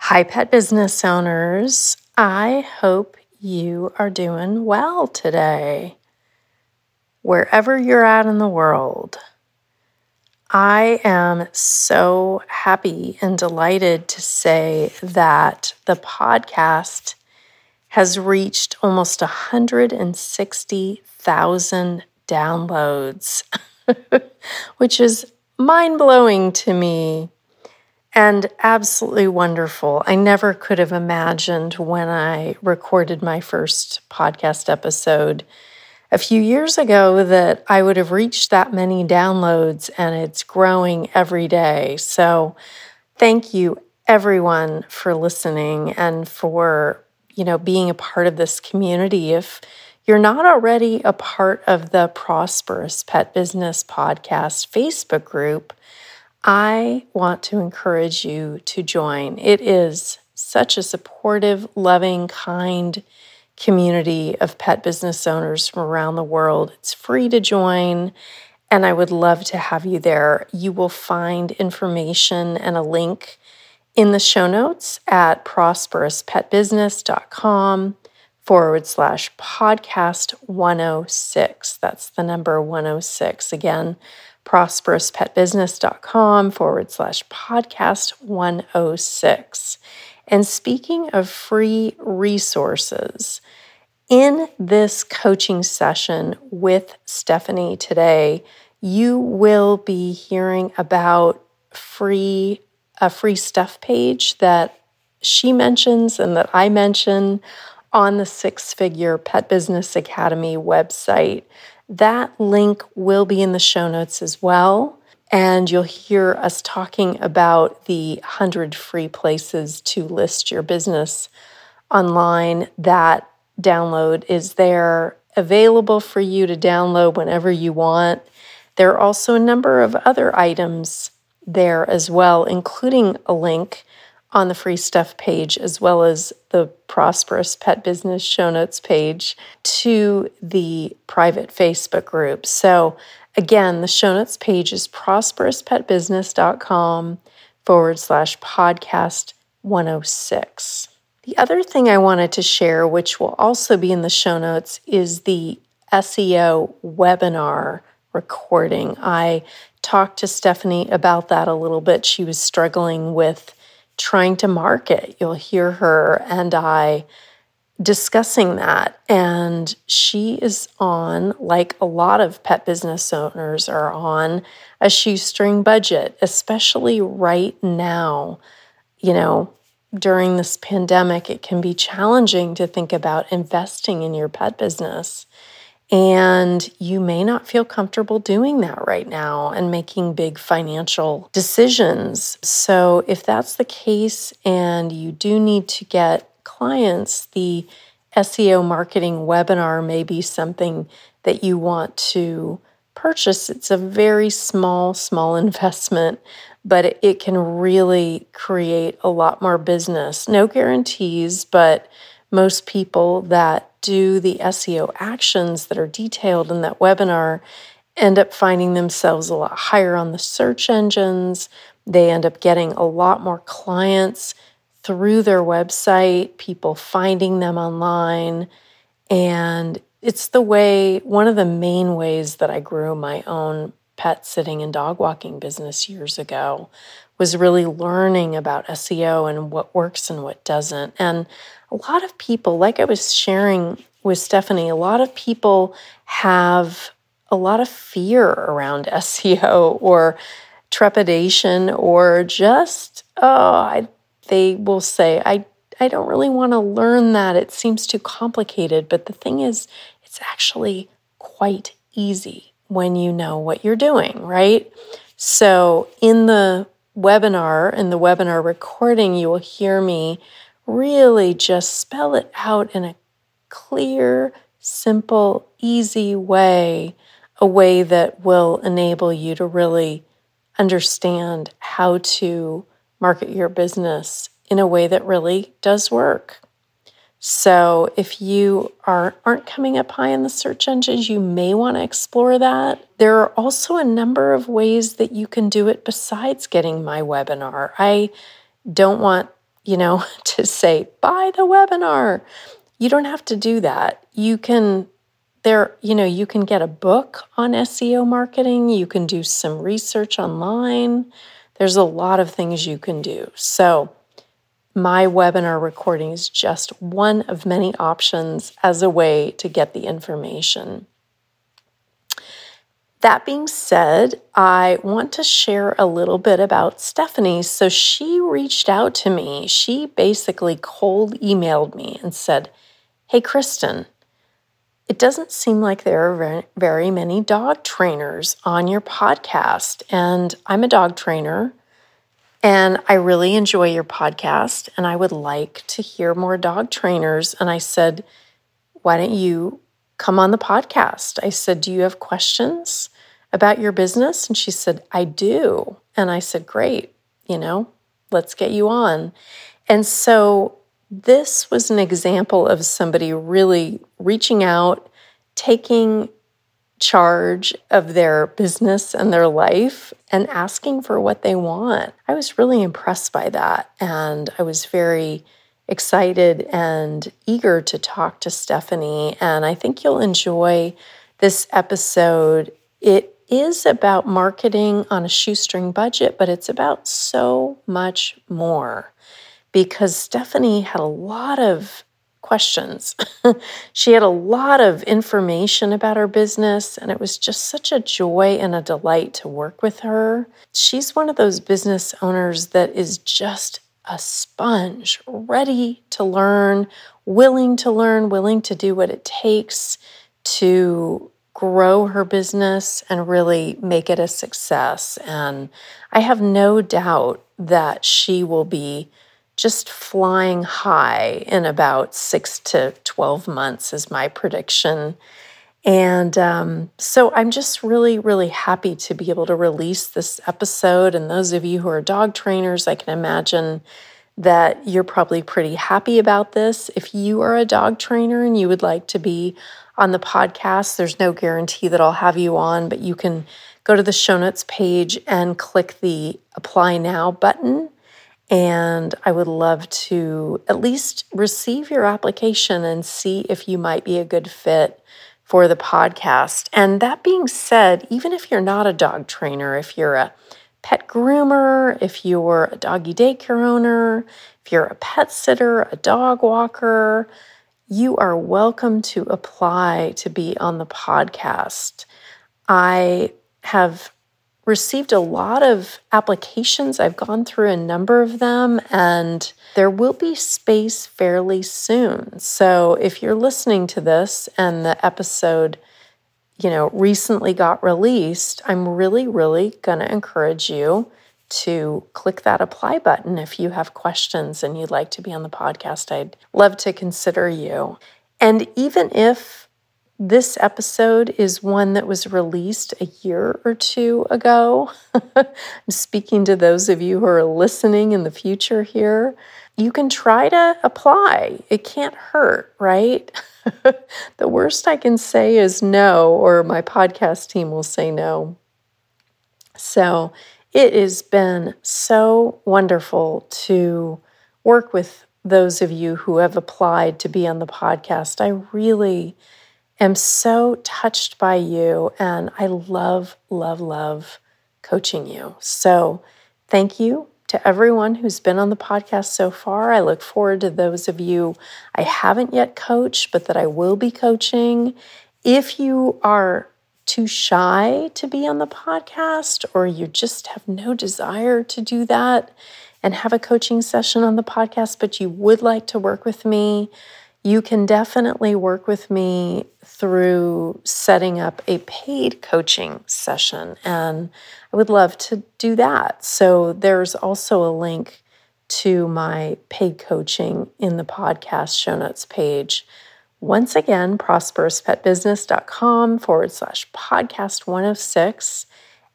Hi, pet business owners. I hope you are doing well today, wherever you're at in the world. I am so happy and delighted to say that the podcast has reached almost 160,000 downloads, which is mind-blowing to me. And absolutely wonderful. I never could have imagined when I recorded my first podcast episode a few years ago that I would have reached that many downloads, and it's growing every day. So thank you everyone for listening and for, being a part of this community. If you're not already a part of the Prosperous Pet Business Podcast Facebook group, I want to encourage you to join. It is such a supportive, loving, kind community of pet business owners from around the world. It's free to join, and I would love to have you there. You will find information and a link in the show notes at ProsperousPetBusiness.com/podcast106. That's the number 106. Again, ProsperousPetBusiness.com/podcast106. And speaking of free resources, in this coaching session with Stephanie today, you will be hearing about a free stuff page that she mentions and that I mention on the Six Figure Pet Business Academy website. That link will be in the show notes as well, and you'll hear us talking about the 100 free places to list your business online. That download is there available for you to download whenever you want. There are also a number of other items there as well, including a link on the free stuff page, as well as the Prosperous Pet Business show notes page, to the private Facebook group. So again, the show notes page is ProsperousPetBusiness.com/podcast106. The other thing I wanted to share, which will also be in the show notes, is the SEO webinar recording. I talked to Stephanie about that a little bit. She was struggling with trying to market. You'll hear her and I discussing that. And she is on, like a lot of pet business owners are on, a shoestring budget, especially right now. During this pandemic, it can be challenging to think about investing in your pet business. And you may not feel comfortable doing that right now and making big financial decisions. So if that's the case and you do need to get clients, the SEO marketing webinar may be something that you want to purchase, it's a very small investment, but it can really create a lot more business. No guarantees, but most people that do the SEO actions that are detailed in that webinar end up finding themselves a lot higher on the search engines. They end up getting a lot more clients through their website, people finding them online. And it's the way, one of the main ways that I grew my own pet sitting and dog walking business years ago was really learning about SEO and what works and what doesn't. And a lot of people, like I was sharing with Stephanie, a lot of people have a lot of fear around SEO or trepidation or just, they will say, I don't really want to learn that. It seems too complicated. But the thing is, it's actually quite easy when you know what you're doing, right? So in the webinar recording, you will hear me really just spell it out in a clear, simple, easy way, a way that will enable you to really understand how to market your business in a way that really does work. So if you aren't coming up high in the search engines, you may want to explore that. There are also a number of ways that you can do it besides getting my webinar. I don't want, to say, buy the webinar. You don't have to do that. You can get a book on SEO marketing. You can do some research online. There's a lot of things you can do. So my webinar recording is just one of many options as a way to get the information. That being said, I want to share a little bit about Stephanie. So she reached out to me. She basically cold emailed me and said, "Hey, Kristen, it doesn't seem like there are very many dog trainers on your podcast, and I'm a dog trainer. And I really enjoy your podcast, and I would like to hear more dog trainers." And I said, "Why don't you come on the podcast?" I said, "Do you have questions about your business?" And she said, "I do." And I said, "Great, let's get you on." And so this was an example of somebody really reaching out, taking charge of their business and their life and asking for what they want. I was really impressed by that, and I was very excited and eager to talk to Stephanie, and I think you'll enjoy this episode. It is about marketing on a shoestring budget, but it's about so much more because Stephanie had a lot of questions. She had a lot of information about her business, and it was just such a joy and a delight to work with her. She's one of those business owners that is just a sponge, ready to learn, willing to do what it takes to grow her business and really make it a success. And I have no doubt that she will be just flying high in about 6 to 12 months is my prediction. And so I'm just really, really happy to be able to release this episode. And those of you who are dog trainers, I can imagine that you're probably pretty happy about this. If you are a dog trainer and you would like to be on the podcast, there's no guarantee that I'll have you on, but you can go to the show notes page and click the Apply Now button. And I would love to at least receive your application and see if you might be a good fit for the podcast. And that being said, even if you're not a dog trainer, if you're a pet groomer, if you're a doggy daycare owner, if you're a pet sitter, a dog walker, you are welcome to apply to be on the podcast. I have received a lot of applications. I've gone through a number of them, and there will be space fairly soon. So if you're listening to this and the episode, recently got released, I'm really, really going to encourage you to click that apply button if you have questions and you'd like to be on the podcast. I'd love to consider you. And even if This episode is one that was released a year or two ago. I'm speaking to those of you who are listening in the future here. You can try to apply. It can't hurt, right? The worst I can say is no, or my podcast team will say no. So it has been so wonderful to work with those of you who have applied to be on the podcast. I really am so touched by you, and I love, love, love coaching you. So thank you to everyone who's been on the podcast so far. I look forward to those of you I haven't yet coached, but that I will be coaching. If you are too shy to be on the podcast, or you just have no desire to do that and have a coaching session on the podcast, but you would like to work with me, you can definitely work with me through setting up a paid coaching session, and I would love to do that. So there's also a link to my paid coaching in the podcast show notes page. Once again, ProsperousPetBusiness.com/podcast106.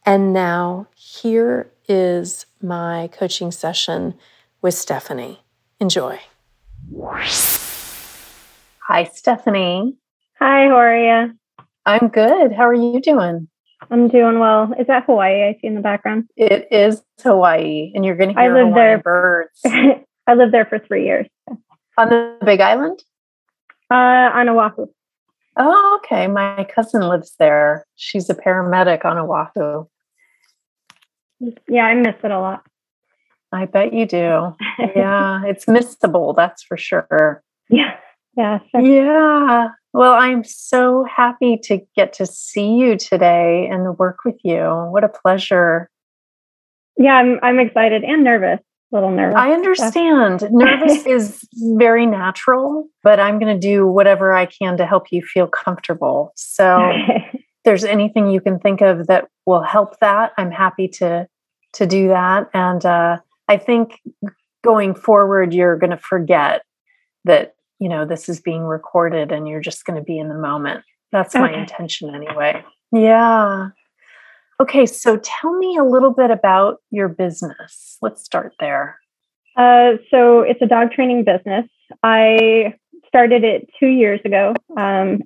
And now here is my coaching session with Stephanie. Enjoy. Hi, Stephanie. Hi, how are you? I'm good. How are you doing? I'm doing well. Is that Hawaii I see in the background? It is Hawaii, and you're going to hear Hawaiian birds. I lived there for 3 years. On the Big Island? On Oahu. Oh, okay. My cousin lives there. She's a paramedic on Oahu. Yeah, I miss it a lot. I bet you do. Yeah, it's missable, that's for sure. Yeah. Yeah, sure. Yeah. Well, I'm so happy to get to see you today and work with you. What a pleasure. Yeah, I'm excited and nervous, a little nervous. I understand. Nervous is very natural, but I'm going to do whatever I can to help you feel comfortable. So if there's anything you can think of that will help that, I'm happy to do that. And I think going forward, you're going to forget that you know, this is being recorded and you're just going to be in the moment. That's my intention anyway. Yeah. Okay. So tell me a little bit about your business. Let's start there. So it's a dog training business. I started it 2 years ago, end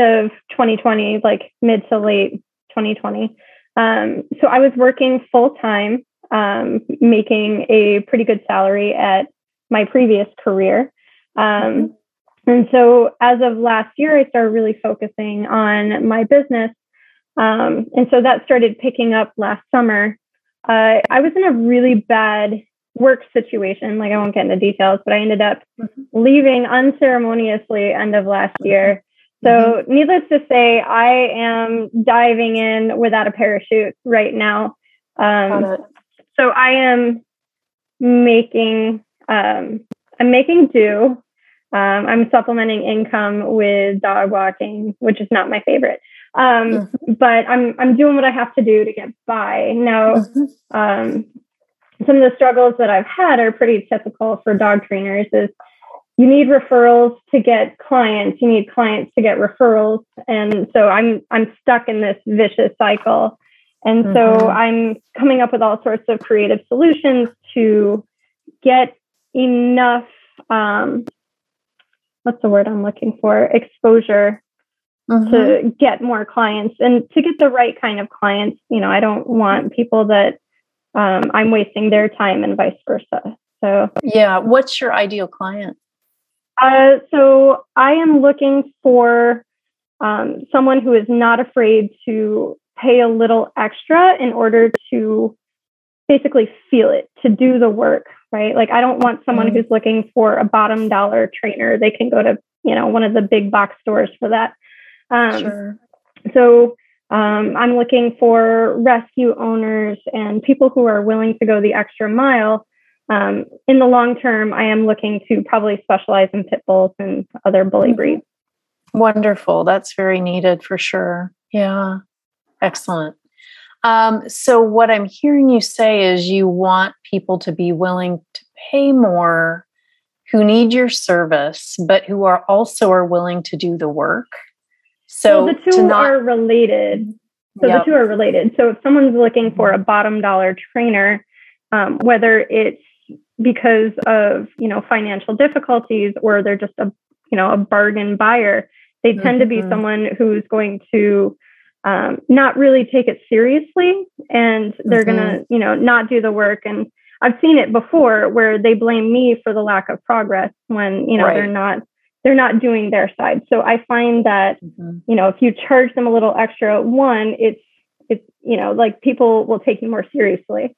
of 2020, like mid to late 2020. So I was working full time, making a pretty good salary at my previous career. And so as of last year, I started really focusing on my business. And so that started picking up last summer. I was in a really bad work situation. Like I won't get into details, but I ended up leaving unceremoniously end of last year. So needless to say, I am diving in without a parachute right now. So I am making do. I'm supplementing income with dog walking, which is not my favorite. But I'm doing what I have to do to get by. Now, some of the struggles that I've had are pretty typical for dog trainers is you need referrals to get clients. You need clients to get referrals. And so I'm stuck in this vicious cycle. And so I'm coming up with all sorts of creative solutions to get enough, what's the word I'm looking for? Exposure to get more clients and to get the right kind of clients. You know, I don't want people that I'm wasting their time and vice versa. So yeah. What's your ideal client? So I am looking for someone who is not afraid to pay a little extra in order to basically feel it, to do the work, right? Like I don't want someone who's looking for a bottom dollar trainer. They can go to, you know, one of the big box stores for that. So I'm looking for rescue owners and people who are willing to go the extra mile. In the long term, I am looking to probably specialize in pit bulls and other bully breeds. Wonderful. That's very needed for sure. Yeah. Excellent. So what I'm hearing you say is you want people to be willing to pay more who need your service, but who are also are willing to do the work. So the two are related. So the two are related. So if someone's looking for a bottom dollar trainer, whether it's because of, you know, financial difficulties or they're just a, you know, a bargain buyer, they tend to be someone who's going to not really take it seriously, and they're going to, you know, not do the work. And I've seen it before where they blame me for the lack of progress when, you know, they're not doing their side. So I find that, you know, if you charge them a little extra, one, it's, you know, like people will take you more seriously.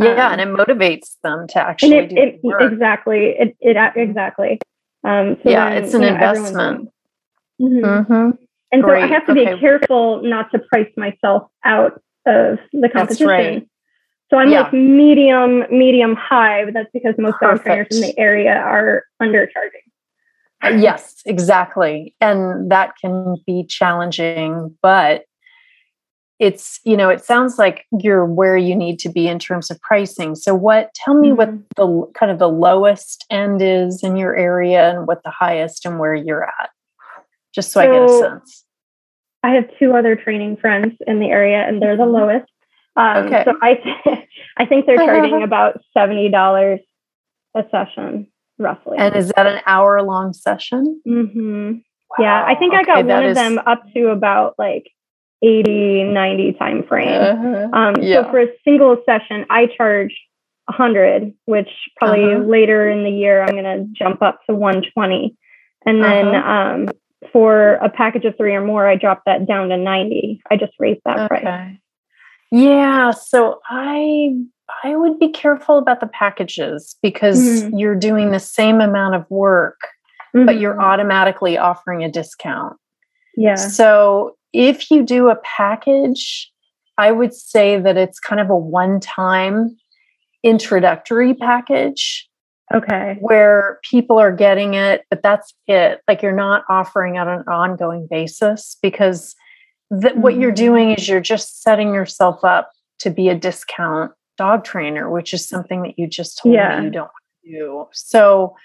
Yeah. And it motivates them to actually do the work. Exactly. So it's an investment. And so I have to be careful not to price myself out of the competition. So I'm like medium high, but that's because most dog trainers in the area are undercharging. Yes, exactly. And that can be challenging, but it's, you know, it sounds like you're where you need to be in terms of pricing. So tell me what the kind of the lowest end is in your area and what the highest and where you're at, just so I get a sense. I have two other training friends in the area and they're the lowest. So I think they're charging about $70 a session. Roughly. And is that an hour long session? Wow. Yeah. I think I got one of them up to about like 80, 90 time frame. So for a single session, I charge 100, which probably later in the year, I'm going to jump up to 120. And then for a package of three or more, I dropped that down to 90. I just raised that price. Yeah. So I would be careful about the packages because you're doing the same amount of work, but you're automatically offering a discount. Yeah. So if you do a package, I would say that it's kind of a one-time introductory package. Okay. Where people are getting it, but that's it. Like you're not offering on an ongoing basis because what you're doing is you're just setting yourself up to be a discount dog trainer, which is something that you just told me you don't want to do. So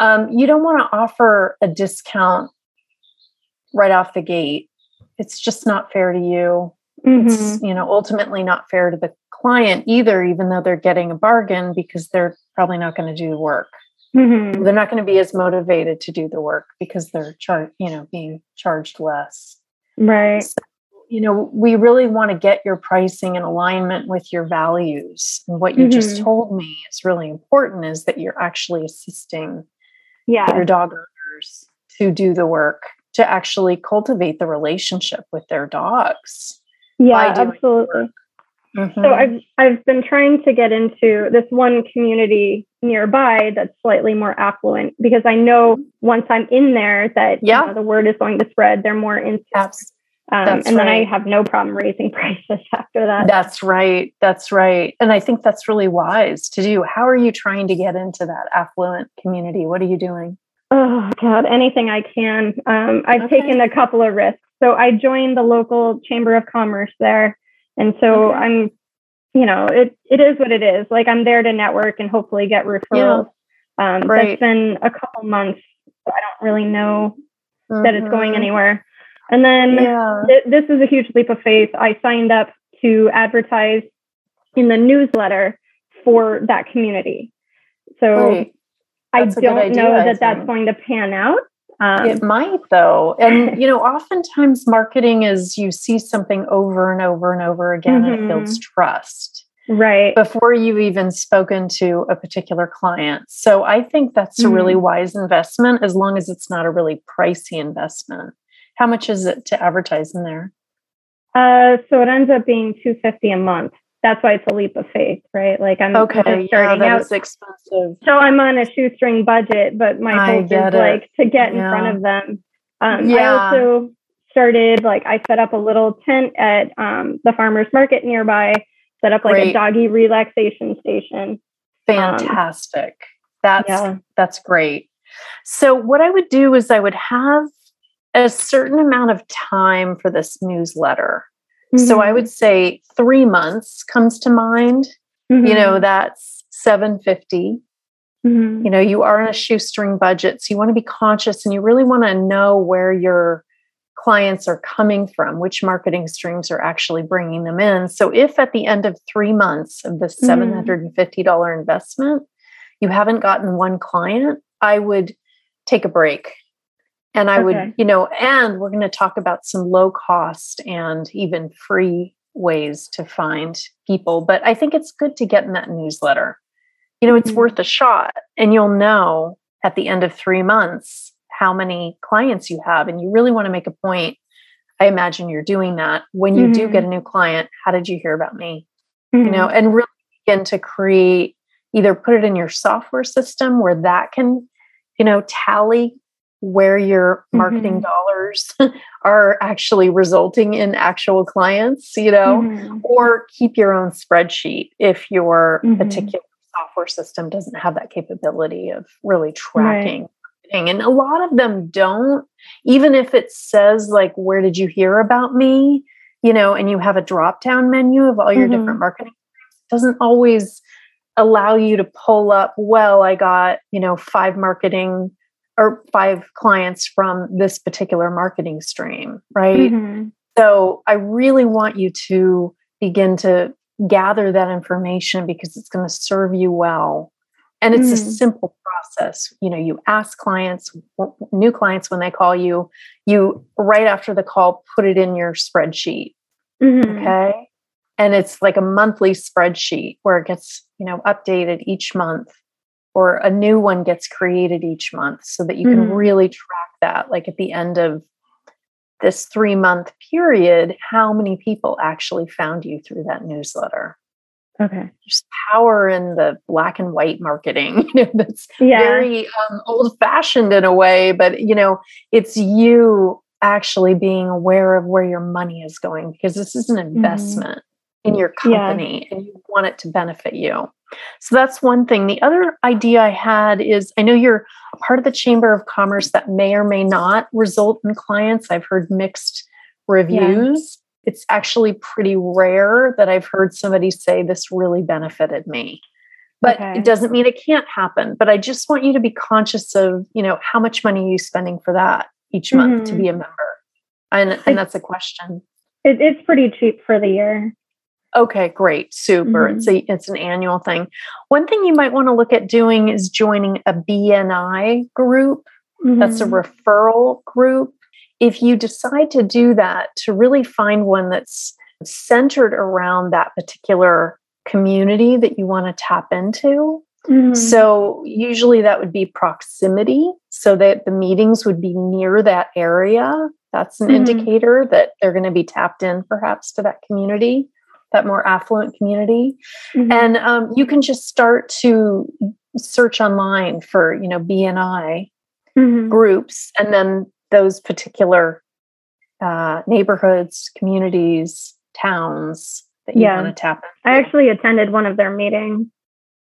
you don't want to offer a discount right off the gate. It's just not fair to you. It's, you know, ultimately not fair to the client either, even though they're getting a bargain, because they're probably not going to do the work. They're not going to be as motivated to do the work because they're being charged less. Right. So, you know, we really want to get your pricing in alignment with your values. And what you just told me is really important, is that you're actually assisting your dog owners to do the work, to actually cultivate the relationship with their dogs. Yeah, absolutely. So I've been trying to get into this one community nearby that's slightly more affluent, because I know once I'm in there that you know, the word is going to spread. They're more into then I have no problem raising prices after that. That's right. And I think that's really wise to do. How are you trying to get into that affluent community? What are you doing? Oh, God, anything I can. I've taken a couple of risks. So I joined the local Chamber of Commerce there. And so I'm, you know, it is what it is. Like I'm there to network and hopefully get referrals. Yeah. That's been a couple months. So I don't really know that it's going anywhere. And then this is a huge leap of faith. I signed up to advertise in the newsletter for that community. So I don't know that that's going to pan out. It might though. And, you know, oftentimes marketing is you see something over and over and over again and it builds trust. Right. Before you've even spoken to a particular client. So I think that's a really wise investment, as long as it's not a really pricey investment. How much is it to advertise in there? So it ends up being $250 a month. That's why it's a leap of faith, right? Like I'm starting out. It's expensive. So I'm on a shoestring budget, but my hope is like to get in front of them. I also started, like I set up a little tent at the farmer's market nearby, set up like a doggy relaxation station. Fantastic. That's great. So what I would do is I would have a certain amount of time for this newsletter. So I would say 3 months comes to mind. You know, that's $750. Mm-hmm. You know, you are on a shoestring budget, so you want to be conscious and you really want to know where your clients are coming from, which marketing streams are actually bringing them in. So if at the end of 3 months of the $750 investment, you haven't gotten one client, I would take a break. And I would, you know, and we're going to talk about some low cost and even free ways to find people. But I think it's good to get in that newsletter. You know, it's worth a shot, and you'll know at the end of 3 months how many clients you have. And you really want to make a point. I imagine you're doing that when you do get a new client. How did you hear about me? You know, and really begin to create, either put it in your software system where that can, you know, tally where your marketing dollars are actually resulting in actual clients, you know, or keep your own spreadsheet if your particular software system doesn't have that capability of really tracking marketing. And a lot of them don't, even if it says like, where did you hear about me? You know, and you have a drop-down menu of all your different marketing, it doesn't always allow you to pull up, well, I got, you know, 5 clients from this particular marketing stream, right? So I really want you to begin to gather that information because it's going to serve you well. And it's a simple process. You know, you ask clients, new clients, when they call you, you right after the call, put it in your spreadsheet. Okay. And it's like a monthly spreadsheet where it gets, you know, updated each month, or a new one gets created each month, so that you can really track that. Like at the end of this 3 month period, how many people actually found you through that newsletter? Okay. There's power in the black and white marketing, you know, that's very old fashioned in a way, but you know, it's you actually being aware of where your money is going, because this is an investment in your company and you want it to benefit you. So that's one thing. The other idea I had is, I know you're a part of the Chamber of Commerce that may or may not result in clients. I've heard mixed reviews. Yeah. It's actually pretty rare that I've heard somebody say this really benefited me, but it doesn't mean it can't happen. But I just want you to be conscious of, you know, how much money are you spending for that each month to be a member? And that's a question. It's pretty cheap for the year. Okay, great. Super. It's an annual thing. One thing you might want to look at doing is joining a BNI group. That's a referral group. If you decide to do that, to really find one that's centered around that particular community that you want to tap into. So usually that would be proximity, so that the meetings would be near that area. That's an indicator that they're going to be tapped in perhaps to that community, that more affluent community. And you can just start to search online for, you know, BNI groups, and then those particular neighborhoods, communities, towns that you want to tap into. I actually attended one of their meetings.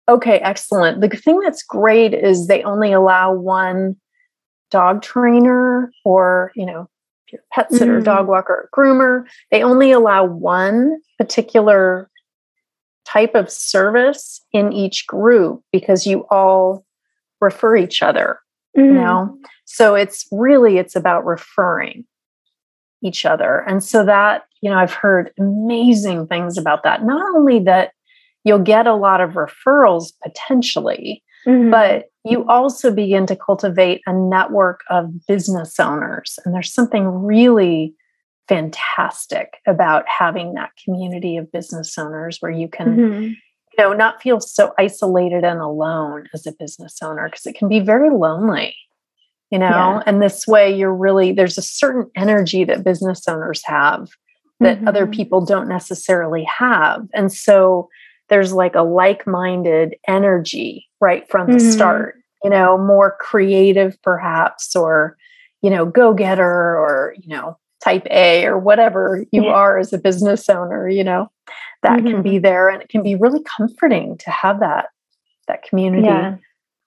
Okay, excellent. The thing that's great is they only allow one dog trainer, or, you know, your pet sitter, dog walker, or groomer. They only allow one particular type of service in each group, because you all refer each other, you know? So it's about referring each other. And so that, you know, I've heard amazing things about that. Not only that you'll get a lot of referrals potentially, but you also begin to cultivate a network of business owners. And there's something really fantastic about having that community of business owners where you can, you know, not feel so isolated and alone as a business owner, because it can be very lonely, you know, and this way there's a certain energy that business owners have that other people don't necessarily have. And so there's like a like-minded energy right from the start, you know, more creative perhaps, or, you know, go-getter, or, you know, type A, or whatever you are as a business owner, you know, that can be there. And it can be really comforting to have that community. Yeah.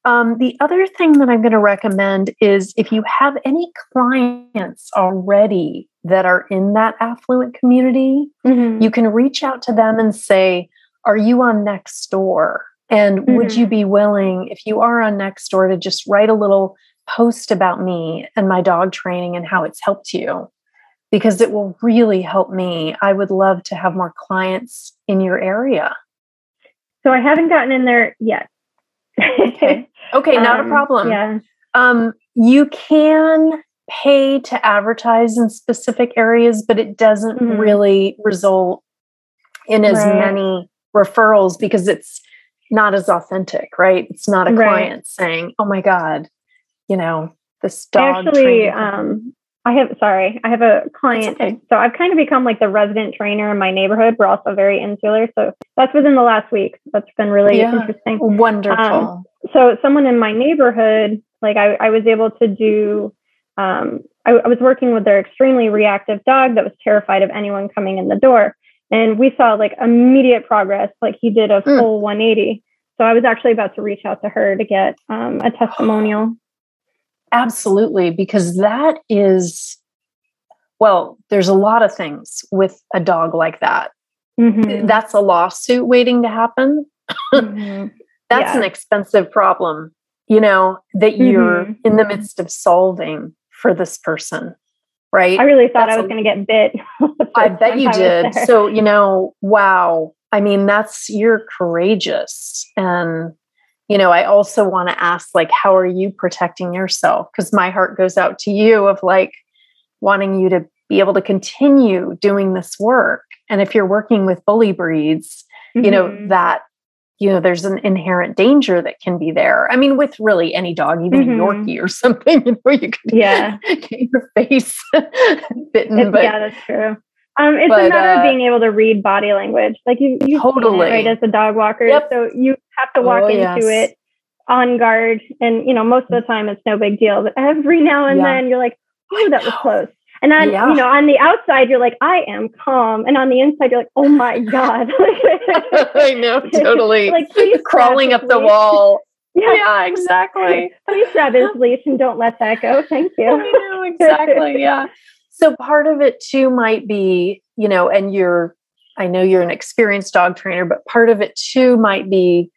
The other thing that I'm going to recommend is, if you have any clients already that are in that affluent community, you can reach out to them and say, are you on Nextdoor? And would you be willing, if you are on Nextdoor, to just write a little post about me and my dog training and how it's helped you? Because it will really help me. I would love to have more clients in your area. So I haven't gotten in there yet. Okay, not a problem. Yeah. You can pay to advertise in specific areas, but it doesn't really result in as many referrals because it's not as authentic, right? It's not a client saying, "Oh my God, you know, this dog." Actually, I have a client. Okay. So I've kind of become like the resident trainer in my neighborhood. We're also very insular. So that's within the last week. That's been really interesting. Wonderful. So someone in my neighborhood, like I was able to do, I was working with their extremely reactive dog that was terrified of anyone coming in the door. And we saw like immediate progress. Like he did a full 180. So I was actually about to reach out to her to get a testimonial. Absolutely. Because that is, well, there's a lot of things with a dog like that. Mm-hmm. That's a lawsuit waiting to happen. Mm-hmm. That's an expensive problem, you know, that you're in the midst of solving for this person. Right. I really thought I was going to get bit. I bet you did. So, you know, wow. I mean, you're courageous. And, you know, I also want to ask, like, how are you protecting yourself? Because my heart goes out to you of like wanting you to be able to continue doing this work. And if you're working with bully breeds, you know, that, you know, there's an inherent danger that can be there. I mean, with really any dog, even a Yorkie or something, you know, where you could get your face bitten. It's, but, yeah, that's true. It's another being able to read body language. Like you totally right as a dog walker. Yep. So you have to walk into it on guard. And, you know, most of the time it's no big deal. But every now and then you're like, oh, that was close. And then, you know, on the outside, you're like, I am calm. And on the inside, you're like, oh my God. I know, totally. Like, please crawling up the wall. Yeah, exactly. Please grab his leash and don't let that go. Thank you. I know, exactly. Yeah. So part of it too might be, you know, and I know you're an experienced dog trainer, but part of it too might be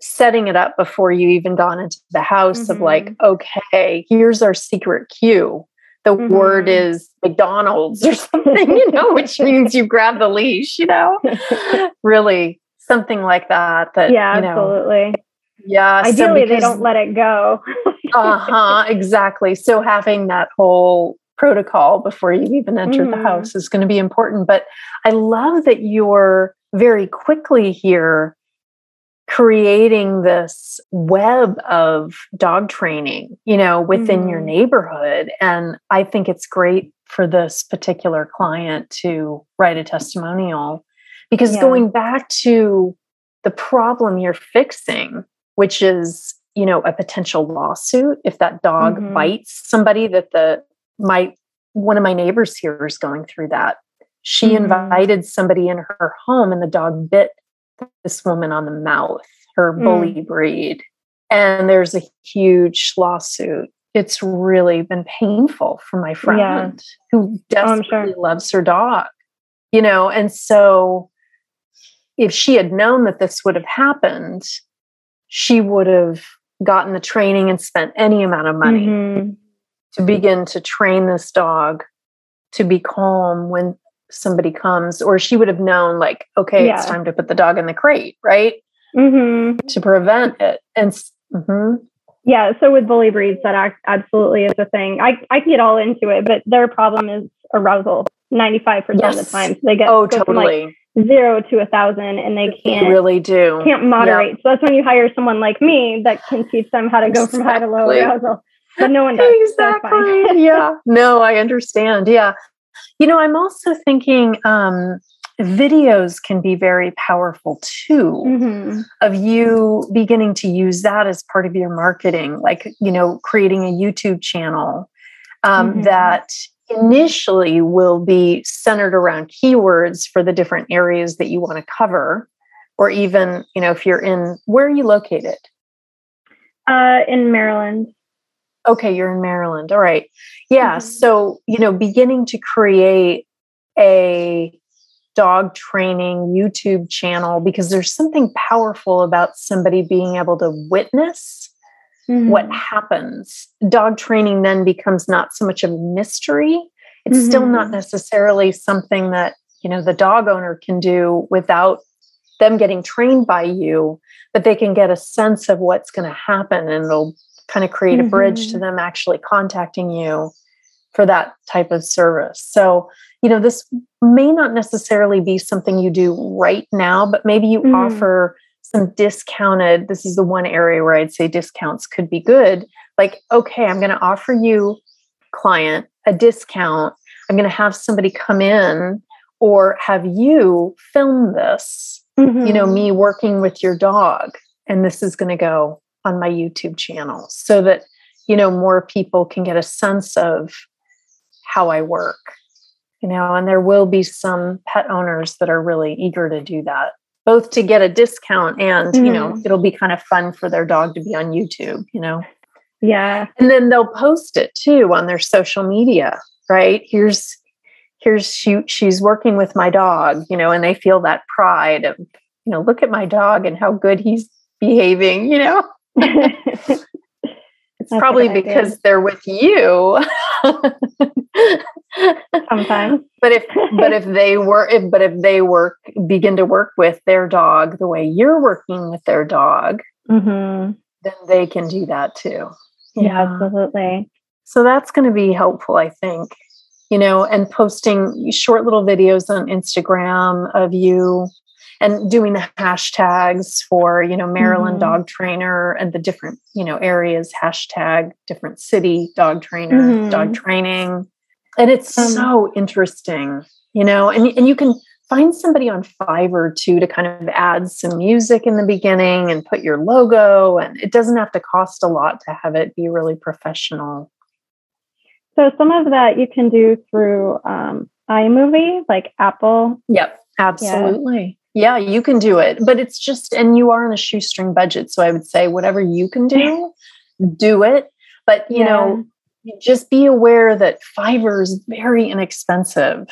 setting it up before you even gone into the house of like, okay, here's our secret cue. The word is McDonald's or something, you know, which means you grab the leash, you know, really something like that. That yeah, you know, absolutely. Yeah. Ideally, they don't let it go. Exactly. So having that whole protocol before you even enter the house is going to be important. But I love that you're very quickly here creating this web of dog training, you know, within your neighborhood. And I think it's great for this particular client to write a testimonial because going back to the problem you're fixing, which is, you know, a potential lawsuit. If that dog bites somebody that one of my neighbors here is going through that. She invited somebody in her home and the dog bit this woman on the mouth, her bully breed. And there's a huge lawsuit. It's really been painful for my friend who desperately loves her dog, you know? And so if she had known that this would have happened, she would have gotten the training and spent any amount of money to begin to train this dog to be calm when somebody comes, or she would have known like, okay, it's time to put the dog in the crate, right? To prevent it. And yeah. So with bully breeds, that absolutely is a thing. I can get all into it, but their problem is arousal 95% of the time. So they get from like 0 to 1,000 and they can't moderate. Yep. So that's when you hire someone like me that can teach them how to go from high to low arousal. But no one does. Exactly. Yeah. No, I understand. Yeah. You know, I'm also thinking videos can be very powerful too, of you beginning to use that as part of your marketing, like, you know, creating a YouTube channel that initially will be centered around keywords for the different areas that you want to cover, or even, you know, if you're where are you located? In Maryland. Okay, you're in Maryland. All right. Yeah. So, you know, beginning to create a dog training YouTube channel, because there's something powerful about somebody being able to witness what happens. Dog training then becomes not so much of a mystery. It's still not necessarily something that, you know, the dog owner can do without them getting trained by you, but they can get a sense of what's going to happen, and it'll kind of create a bridge to them actually contacting you for that type of service. So, you know, this may not necessarily be something you do right now, but maybe you offer some discounted. This is the one area where I'd say discounts could be good. Like, okay, I'm going to offer you, client, a discount. I'm going to have somebody come in or have you film this, you know, me working with your dog. And this is going to go on my YouTube channel so that, you know, more people can get a sense of how I work, you know, and there will be some pet owners that are really eager to do that, both to get a discount and, you know, it'll be kind of fun for their dog to be on YouTube, you know? Yeah. And then they'll post it too on their social media, right? Here's she's working with my dog, you know, and they feel that pride of, you know, look at my dog and how good he's behaving, you know? It's probably because they're with you. Sometimes. But if they begin to work with their dog the way you're working with their dog, then they can do that too. Yeah, absolutely. So that's going to be helpful, I think, you know, and posting short little videos on Instagram of you and doing the hashtags for, you know, Maryland dog trainer and the different, you know, areas, hashtag different city dog trainer, dog training. And it's so interesting, you know, and you can find somebody on Fiverr too, to kind of add some music in the beginning and put your logo, and it doesn't have to cost a lot to have it be really professional. So some of that you can do through iMovie, like Apple. Yep, absolutely. Yeah, you can do it, but it's just, and you are on a shoestring budget. So I would say whatever you can do, do it. But, you know, just be aware that Fiverr is very inexpensive.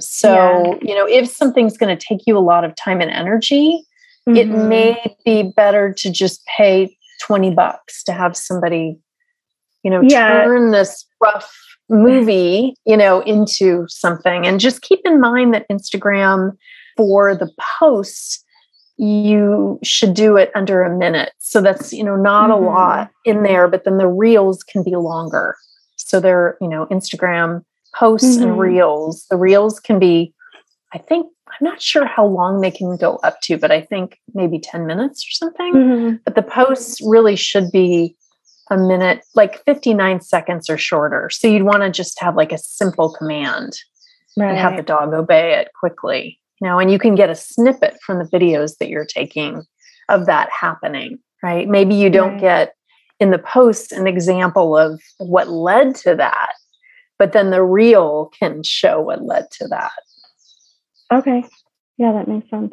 So, you know, if something's going to take you a lot of time and energy, it may be better to just pay $20 to have somebody, you know, turn this rough movie, you know, into something. And just keep in mind that Instagram, for the posts, you should do it under a minute. So that's, you know, not a lot in there, but then the reels can be longer. So they're, you know, Instagram posts and reels. The reels can be, I think, I'm not sure how long they can go up to, but I think maybe 10 minutes or something. But the posts really should be a minute, like 59 seconds or shorter. So you'd want to just have like a simple command and have the dog obey it quickly. You know, and you can get a snippet from the videos that you're taking of that happening, right? Maybe you don't get in the post an example of what led to that, but then the reel can show what led to that. Okay. Yeah, that makes sense.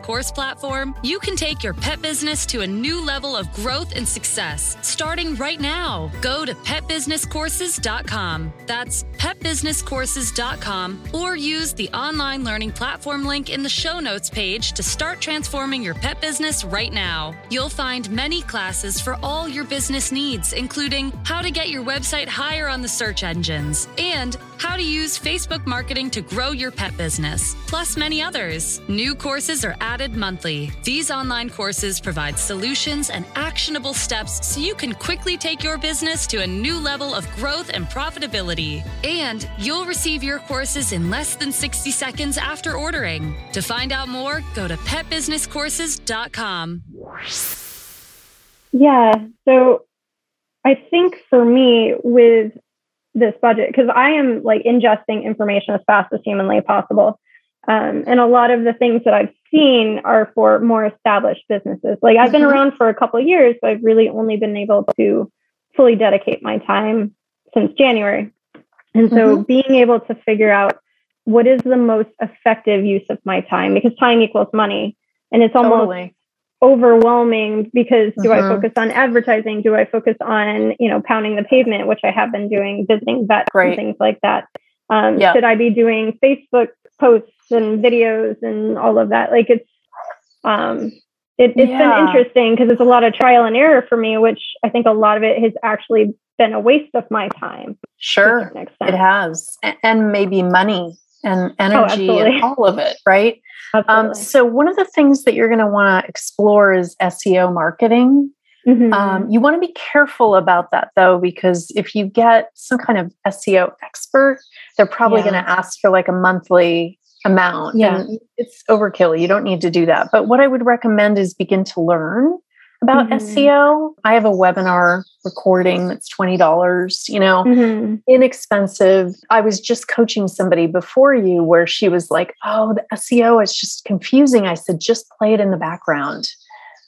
course platform, you can take your pet business to a new level of growth and success starting right now. Go to PetBusinessCourses.com. That's PetBusinessCourses.com, or use the online learning platform link in the show notes page to start transforming your pet business right now. You'll find many classes for all your business needs, including how to get your website higher on the search engines and how to use Facebook marketing to grow your pet business, plus many others. New courses are added monthly. These online courses provide solutions and actionable steps so you can quickly take your business to a new level of growth and profitability. And you'll receive your courses in less than 60 seconds after ordering. To find out more, go to PetBusinessCourses.com. Yeah, so I think for me with this budget, because I am like ingesting information as fast as humanly possible. And a lot of the things that I've seen are for more established businesses. Like I've been around for a couple of years, but I've really only been able to fully dedicate my time since January. And so being able to figure out what is the most effective use of my time, because time equals money. And it's almost overwhelming because do I focus on advertising? Do I focus on, you know, pounding the pavement, which I have been doing, visiting vets and things like that. Should I be doing Facebook posts and videos and all of that? Like it's been interesting because it's a lot of trial and error for me, which I think a lot of it has actually been a waste of my time. Sure. It has. And maybe money and energy and all of it. Right. So one of the things that you're going to want to explore is SEO marketing. You want to be careful about that though, because if you get some kind of SEO expert, they're probably going to ask for like a monthly amount and it's overkill. You don't need to do that. But what I would recommend is begin to learn about SEO. I have a webinar recording that's $20, you know, inexpensive. I was just coaching somebody before you where she was like, oh, the SEO is just confusing. I said, just play it in the background,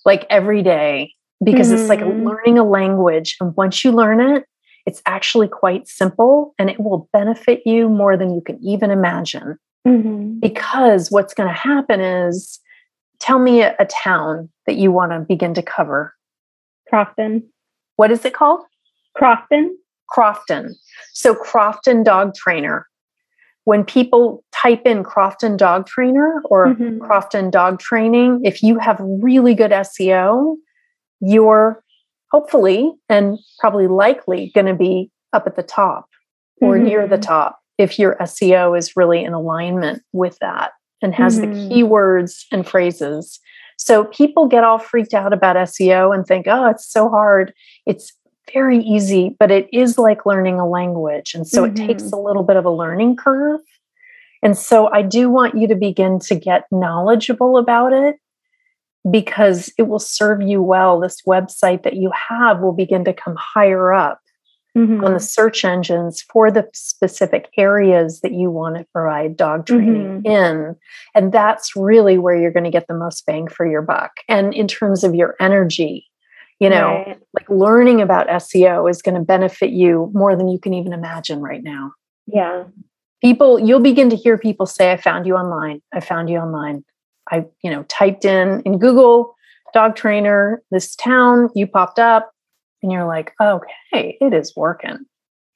like every day, because it's like learning a language. And once you learn it, it's actually quite simple and it will benefit you more than you can even imagine. Because what's going to happen is, tell me a town that you want to begin to cover. Crofton. What is it called? Crofton. Crofton. So Crofton dog trainer. When people type in Crofton dog trainer or Crofton dog training, if you have really good SEO, you're hopefully and probably likely going to be up at the top or near the top if your SEO is really in alignment with that and has the keywords and phrases. So people get all freaked out about SEO and think, oh, it's so hard. It's very easy, but it is like learning a language. And so it takes a little bit of a learning curve. And so I do want you to begin to get knowledgeable about it because it will serve you well. This website that you have will begin to come higher up on the search engines for the specific areas that you want to provide dog training in. And that's really where you're going to get the most bang for your buck. And in terms of your energy, you know, like learning about SEO is going to benefit you more than you can even imagine right now. Yeah. People, you'll begin to hear people say, I found you online. I found you online. I, you know, typed in Google dog trainer, this town, you popped up. And you're like, okay, it is working.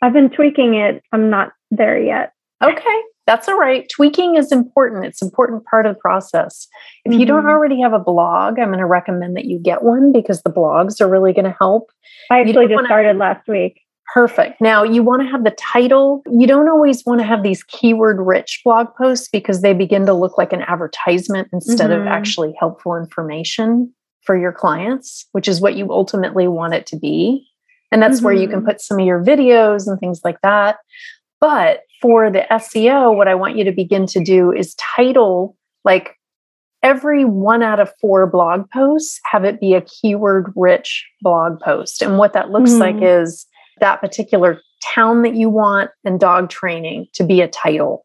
I've been tweaking it. I'm not there yet. Okay, that's all right. Tweaking is important. It's an important part of the process. If you don't already have a blog, I'm going to recommend that you get one because the blogs are really going to help. I actually just started last week. Perfect. Now you want to have the title. You don't always want to have these keyword rich blog posts because they begin to look like an advertisement instead of actually helpful information for your clients, which is what you ultimately want it to be. And that's where you can put some of your videos and things like that. But for the SEO, what I want you to begin to do is title like every 1 out of 4 blog posts, have it be a keyword rich blog post. And what that looks like is that particular town that you want and dog training to be a title.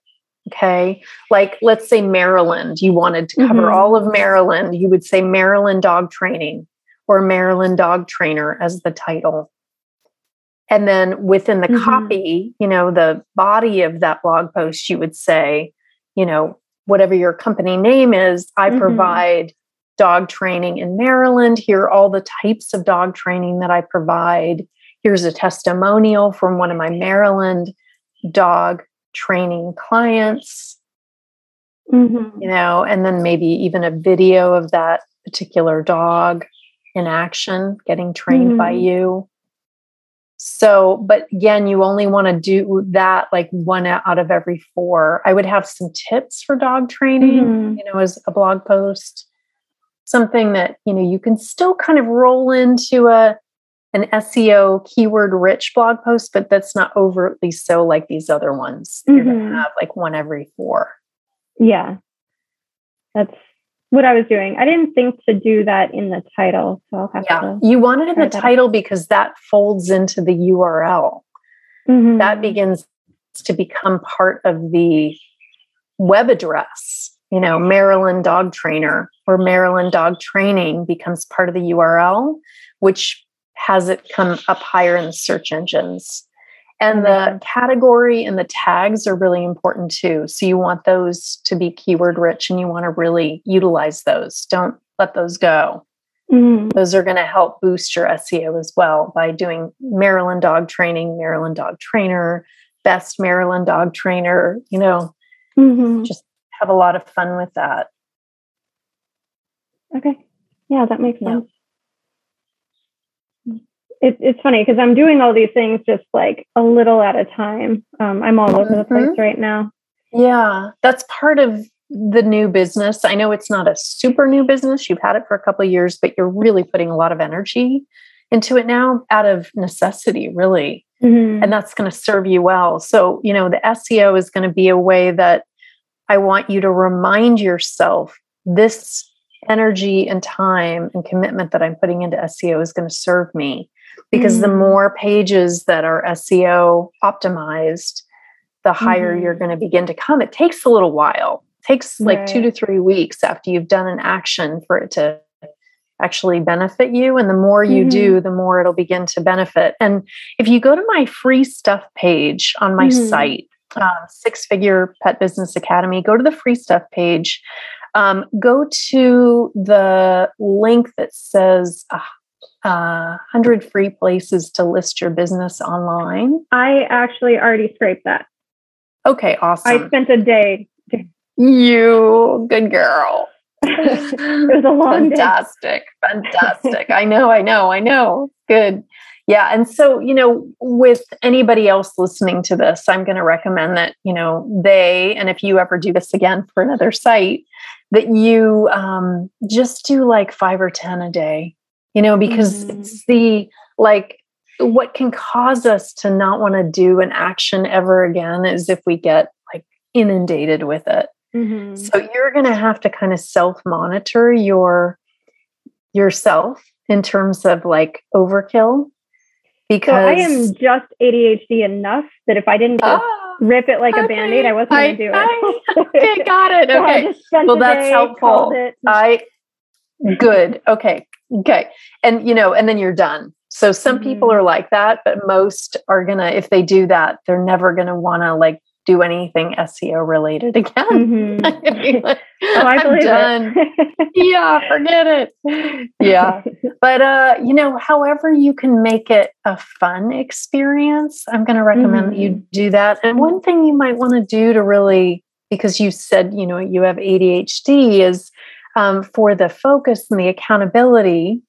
Okay. Like let's say Maryland, you wanted to cover all of Maryland. You would say Maryland dog training or Maryland dog trainer as the title. And then within the copy, you know, the body of that blog post, you would say, you know, whatever your company name is, I provide dog training in Maryland. Here are all the types of dog training that I provide. Here's a testimonial from one of my Maryland dog training clients, you know, and then maybe even a video of that particular dog in action, getting trained by you. So, but again, you only want to do that like one out of every four. I would have some tips for dog training, as a blog post, something that, you can still kind of roll into an SEO keyword rich blog post, but that's not overtly so like these other ones. You're going to have like one every four. Yeah. That's what I was doing. I didn't think to do that in the title. So I'll have to. You want it in the title because that folds into the URL. That begins to become part of the web address. Maryland dog trainer or Maryland dog training becomes part of the URL, which has it come up higher in the search engines. And the category and the tags are really important too. So you want those to be keyword rich and you want to really utilize those. Don't let those go. Those are going to help boost your SEO as well by doing Maryland dog training, Maryland dog trainer, best Maryland dog trainer, just have a lot of fun with that. Okay. Yeah, that makes sense. It's funny because I'm doing all these things just like a little at a time. I'm all over the place right now. Yeah, that's part of the new business. I know it's not a super new business. You've had it for a couple of years, but you're really putting a lot of energy into it now out of necessity, really. And that's going to serve you well. So, the SEO is going to be a way that I want you to remind yourself this energy and time and commitment that I'm putting into SEO is going to serve me. Because the more pages that are SEO optimized, the higher you're going to begin to come. It takes a little while. It takes like 2 to 3 weeks after you've done an action for it to actually benefit you. And the more you do, the more it'll begin to benefit. And if you go to my free stuff page on my site, Six Figure Pet Business Academy, go to the free stuff page. Go to the link that says 100 free places to list your business online. I actually already scraped that. Okay, awesome. I spent a day. You, good girl. It was a long day. Fantastic. I know. Good. Yeah. And so, with anybody else listening to this, I'm going to recommend that, and if you ever do this again for another site, that you just do like 5 or 10 a day, because it's what can cause us to not want to do an action ever again is if we get like inundated with it. So you're going to have to kind of self-monitor yourself in terms of like overkill. Because I am just ADHD enough that if I didn't rip it like a Band-Aid, I wasn't going to do it. Okay, got it. Okay. So that's helpful. Good. Okay. And then you're done. So some people are like that, but most are going to, if they do that, they're never going to want to like do anything SEO related again. I believe it. Yeah, forget it. Yeah. But, however you can make it a fun experience, I'm going to recommend that you do that. And one thing you might want to do to really, because you said, you have ADHD is for the focus and the accountability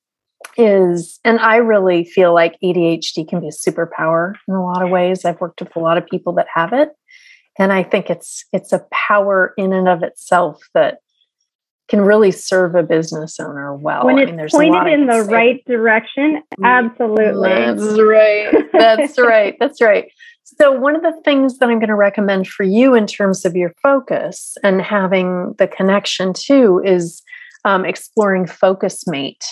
is, and I really feel like ADHD can be a superpower in a lot of ways. I've worked with a lot of people that have it. And I think it's a power in and of itself that can really serve a business owner well. When it's pointed in the right direction, absolutely. That's right. So one of the things that I'm going to recommend for you in terms of your focus and having the connection too is exploring FocusMate,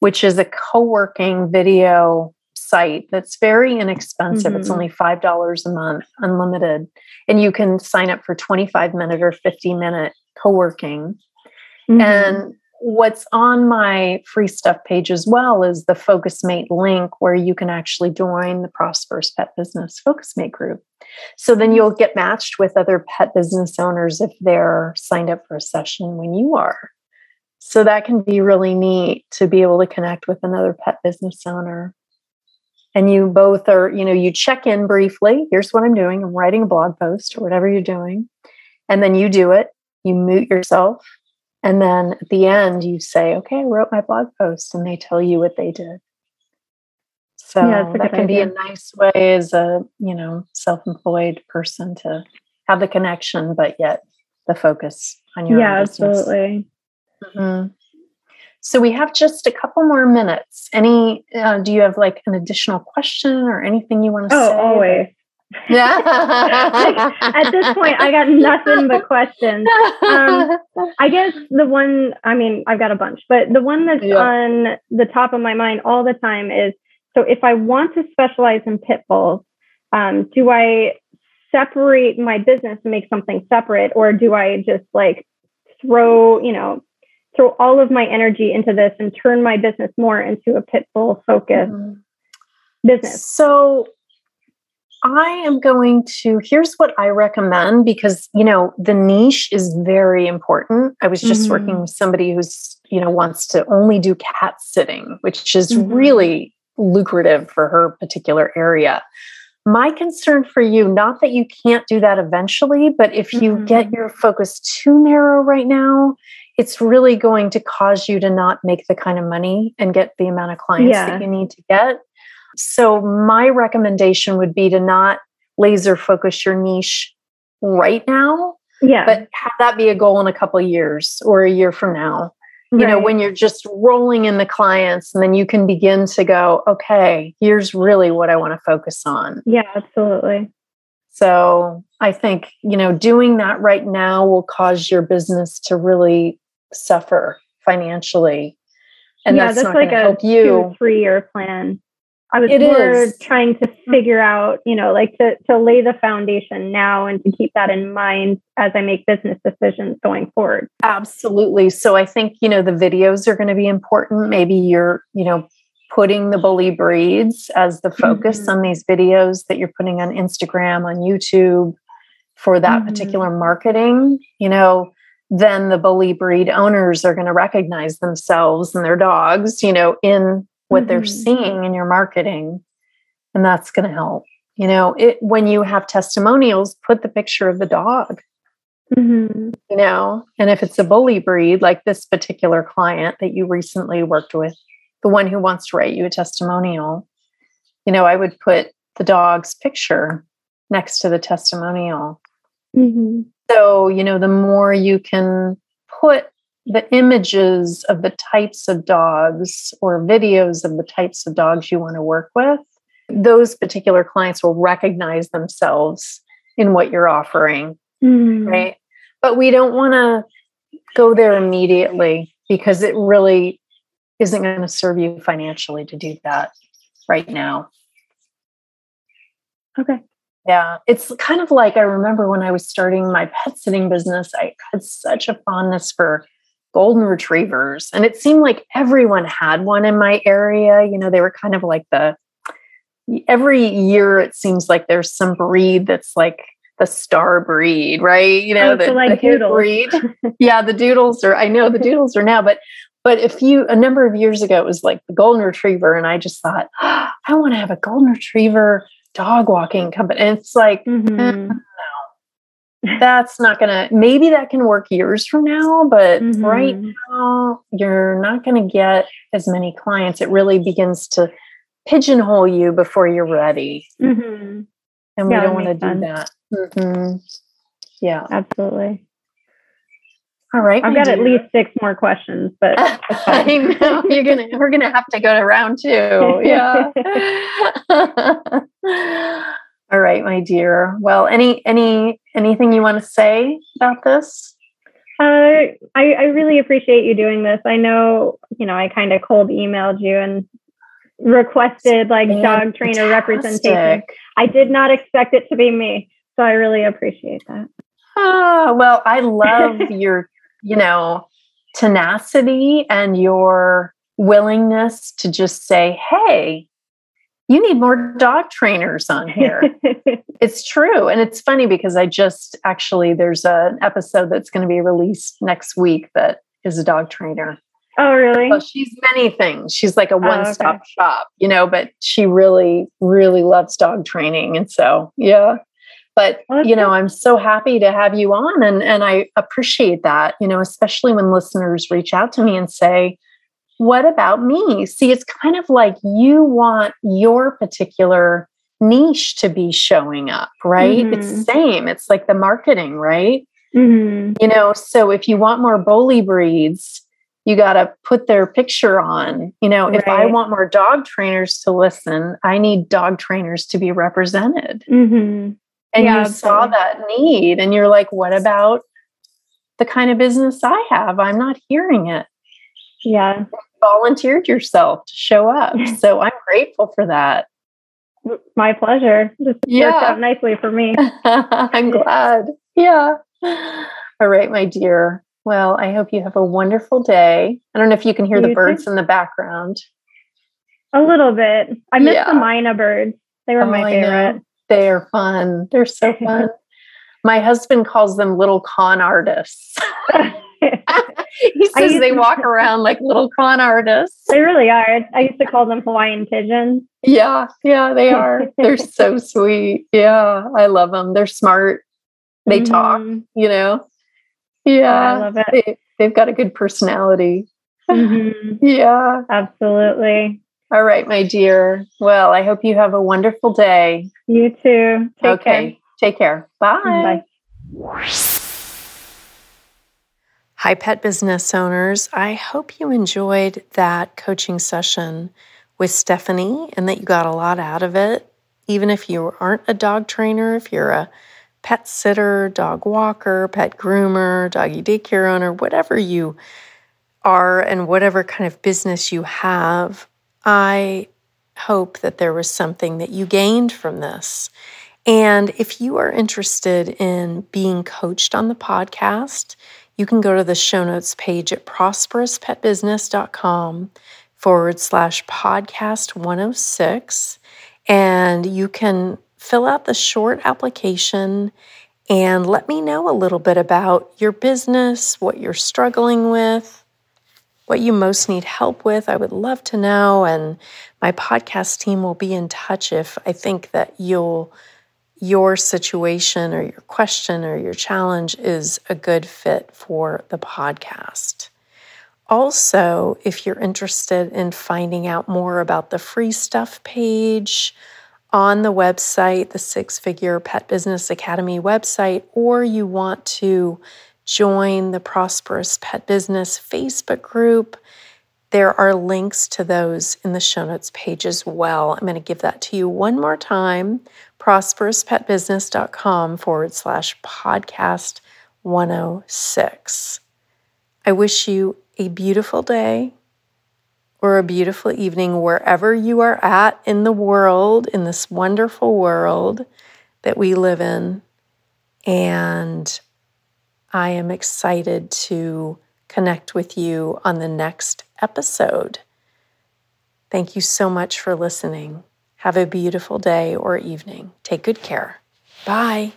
which is a co-working video site that's very inexpensive. It's only $5 a month, unlimited. And you can sign up for 25-minute or 50-minute co-working. And what's on my free stuff page as well is the FocusMate link where you can actually join the Prosperous Pet Business FocusMate group. So then you'll get matched with other pet business owners if they're signed up for a session when you are. So that can be really neat to be able to connect with another pet business owner. And you both are, you check in briefly. Here's what I'm doing. I'm writing a blog post or whatever you're doing. And then you do it. You mute yourself. And then at the end, you say, okay, I wrote my blog post. And they tell you what they did. So yeah, that can be a nice way as a, you know, self-employed person to have the connection, but yet the focus on your own business. Absolutely. Mm-hmm. So we have just a couple more minutes. Any, do you have like an additional question or anything you want to say? Oh, always. Yeah. At this point, I got nothing but questions. I guess the one, I mean, I've got a bunch, but the one that's on the top of my mind all the time is, so if I want to specialize in pit bulls, do I separate my business and make something separate, or do I just like throw all of my energy into this and turn my business more into a pit bull focused business? So I am going to, here's what I recommend, because, you know, the niche is very important. I was just working with somebody who's, you know, wants to only do cat sitting, which is really lucrative for her particular area. My concern for you, not that you can't do that eventually, but if you get your focus too narrow right now, it's really going to cause you to not make the kind of money and get the amount of clients that you need to get. So my recommendation would be to not laser focus your niche right now, but have that be a goal in a couple of years or a year from now, you know, when you're just rolling in the clients, and then you can begin to go, okay, here's really what I want to focus on. Yeah, absolutely. So I think, you know, doing that right now will cause your business to really suffer financially. And that's not like a 2-3 year plan. I was more trying to figure out, you know, like to lay the foundation now and to keep that in mind as I make business decisions going forward. Absolutely. So I think, you know, the videos are going to be important. Maybe you're, you know, putting the bully breeds as the focus on these videos that you're putting on Instagram, on YouTube for that particular marketing, you know, then the bully breed owners are going to recognize themselves and their dogs, you know, in what they're seeing in your marketing. And that's going to help. You know, it, when you have testimonials, put the picture of the dog, you know, and if it's a bully breed, like this particular client that you recently worked with, the one who wants to write you a testimonial, you know, I would put the dog's picture next to the testimonial. So, you know, the more you can put the images of the types of dogs or videos of the types of dogs you want to work with, those particular clients will recognize themselves in what you're offering, right? But we don't want to go there immediately, because it really isn't going to serve you financially to do that right now. Okay. Yeah. It's kind of like, I remember when I was starting my pet sitting business, I had such a fondness for golden retrievers. And it seemed like everyone had one in my area. You know, they were kind of like every year it seems like there's some breed that's like the star breed, right? You know, the doodle breed. Yeah, the doodles are, I know the doodles are now, but a number of years ago, it was like the golden retriever. And I just thought, oh, I want to have a golden retriever dog walking company. And it's like, that's not going to, maybe that can work years from now, but right now you're not going to get as many clients. It really begins to pigeonhole you before you're ready. And we don't want to do that. Yeah, absolutely. All right. I've got at least 6 more questions, but I know we're going to have to go to round 2. Yeah. All right, my dear. Well, anything you want to say about this? I really appreciate you doing this. I know, you know, I kind of cold emailed you and requested like dog trainer representation. I did not expect it to be me. So I really appreciate that. Oh, well, I love your, you know, tenacity and your willingness to just say, hey, you need more dog trainers on here. It's true. And it's funny because I just actually, there's an episode that's going to be released next week that is a dog trainer. Oh, really? Well, she's many things. She's like a one-stop shop, you know, but she really, really loves dog training. And so, yeah. But, you know, I'm so happy to have you on. And I appreciate that, you know, especially when listeners reach out to me and say, what about me? See, it's kind of like you want your particular niche to be showing up, right? Mm-hmm. It's the same. It's like the marketing, right? Mm-hmm. You know, so if you want more Bowley breeds, you got to put their picture on. You know, right. If I want more dog trainers to listen, I need dog trainers to be represented. Mm-hmm. And yeah, you saw that need and you're like, what about the kind of business I have? I'm not hearing it. Yeah. You volunteered yourself to show up. So I'm grateful for that. My pleasure. This worked out nicely for me. I'm glad. Yeah. All right, my dear. Well, I hope you have a wonderful day. I don't know if you can hear the birds in the background. A little bit. I miss the Mina birds. They were my favorite. They are fun. They're so fun. My husband calls them little con artists. He says they walk around like little con artists. They really are. I used to call them Hawaiian pigeons. Yeah. Yeah, they are. They're so sweet. Yeah. I love them. They're smart. They talk, you know? Yeah. I love it. They've got a good personality. Mm-hmm. Yeah. Absolutely. All right, my dear. Well, I hope you have a wonderful day. You too. Take care. Take care. Bye. Bye. Hi, pet business owners. I hope you enjoyed that coaching session with Stephanie and that you got a lot out of it. Even if you aren't a dog trainer, if you're a pet sitter, dog walker, pet groomer, doggy daycare owner, whatever you are and whatever kind of business you have, I hope that there was something that you gained from this. And if you are interested in being coached on the podcast, you can go to the show notes page at ProsperousPetBusiness.com /podcast 106, and you can fill out the short application and let me know a little bit about your business, what you're struggling with, what you most need help with. I would love to know, and my podcast team will be in touch if I think that your situation or your question or your challenge is a good fit for the podcast. Also, if you're interested in finding out more about the free stuff page on the website, the Six Figure Pet Business Academy website, or you want to join the Prosperous Pet Business Facebook group, there are links to those in the show notes page as well. I'm going to give that to you one more time. ProsperousPetBusiness.com /podcast 106. I wish you a beautiful day or a beautiful evening wherever you are at in the world, in this wonderful world that we live in. And I am excited to connect with you on the next episode. Thank you so much for listening. Have a beautiful day or evening. Take good care. Bye.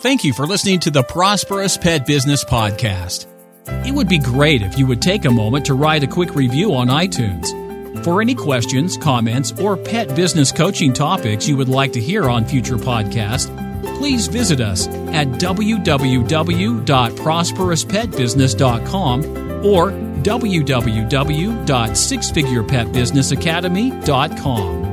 Thank you for listening to the Prosperous Pet Business Podcast. It would be great if you would take a moment to write a quick review on iTunes. For any questions, comments, or pet business coaching topics you would like to hear on future podcasts, please visit us at www.prosperinspetbusiness.com or www.sixfigurepetbusinessacademy.com.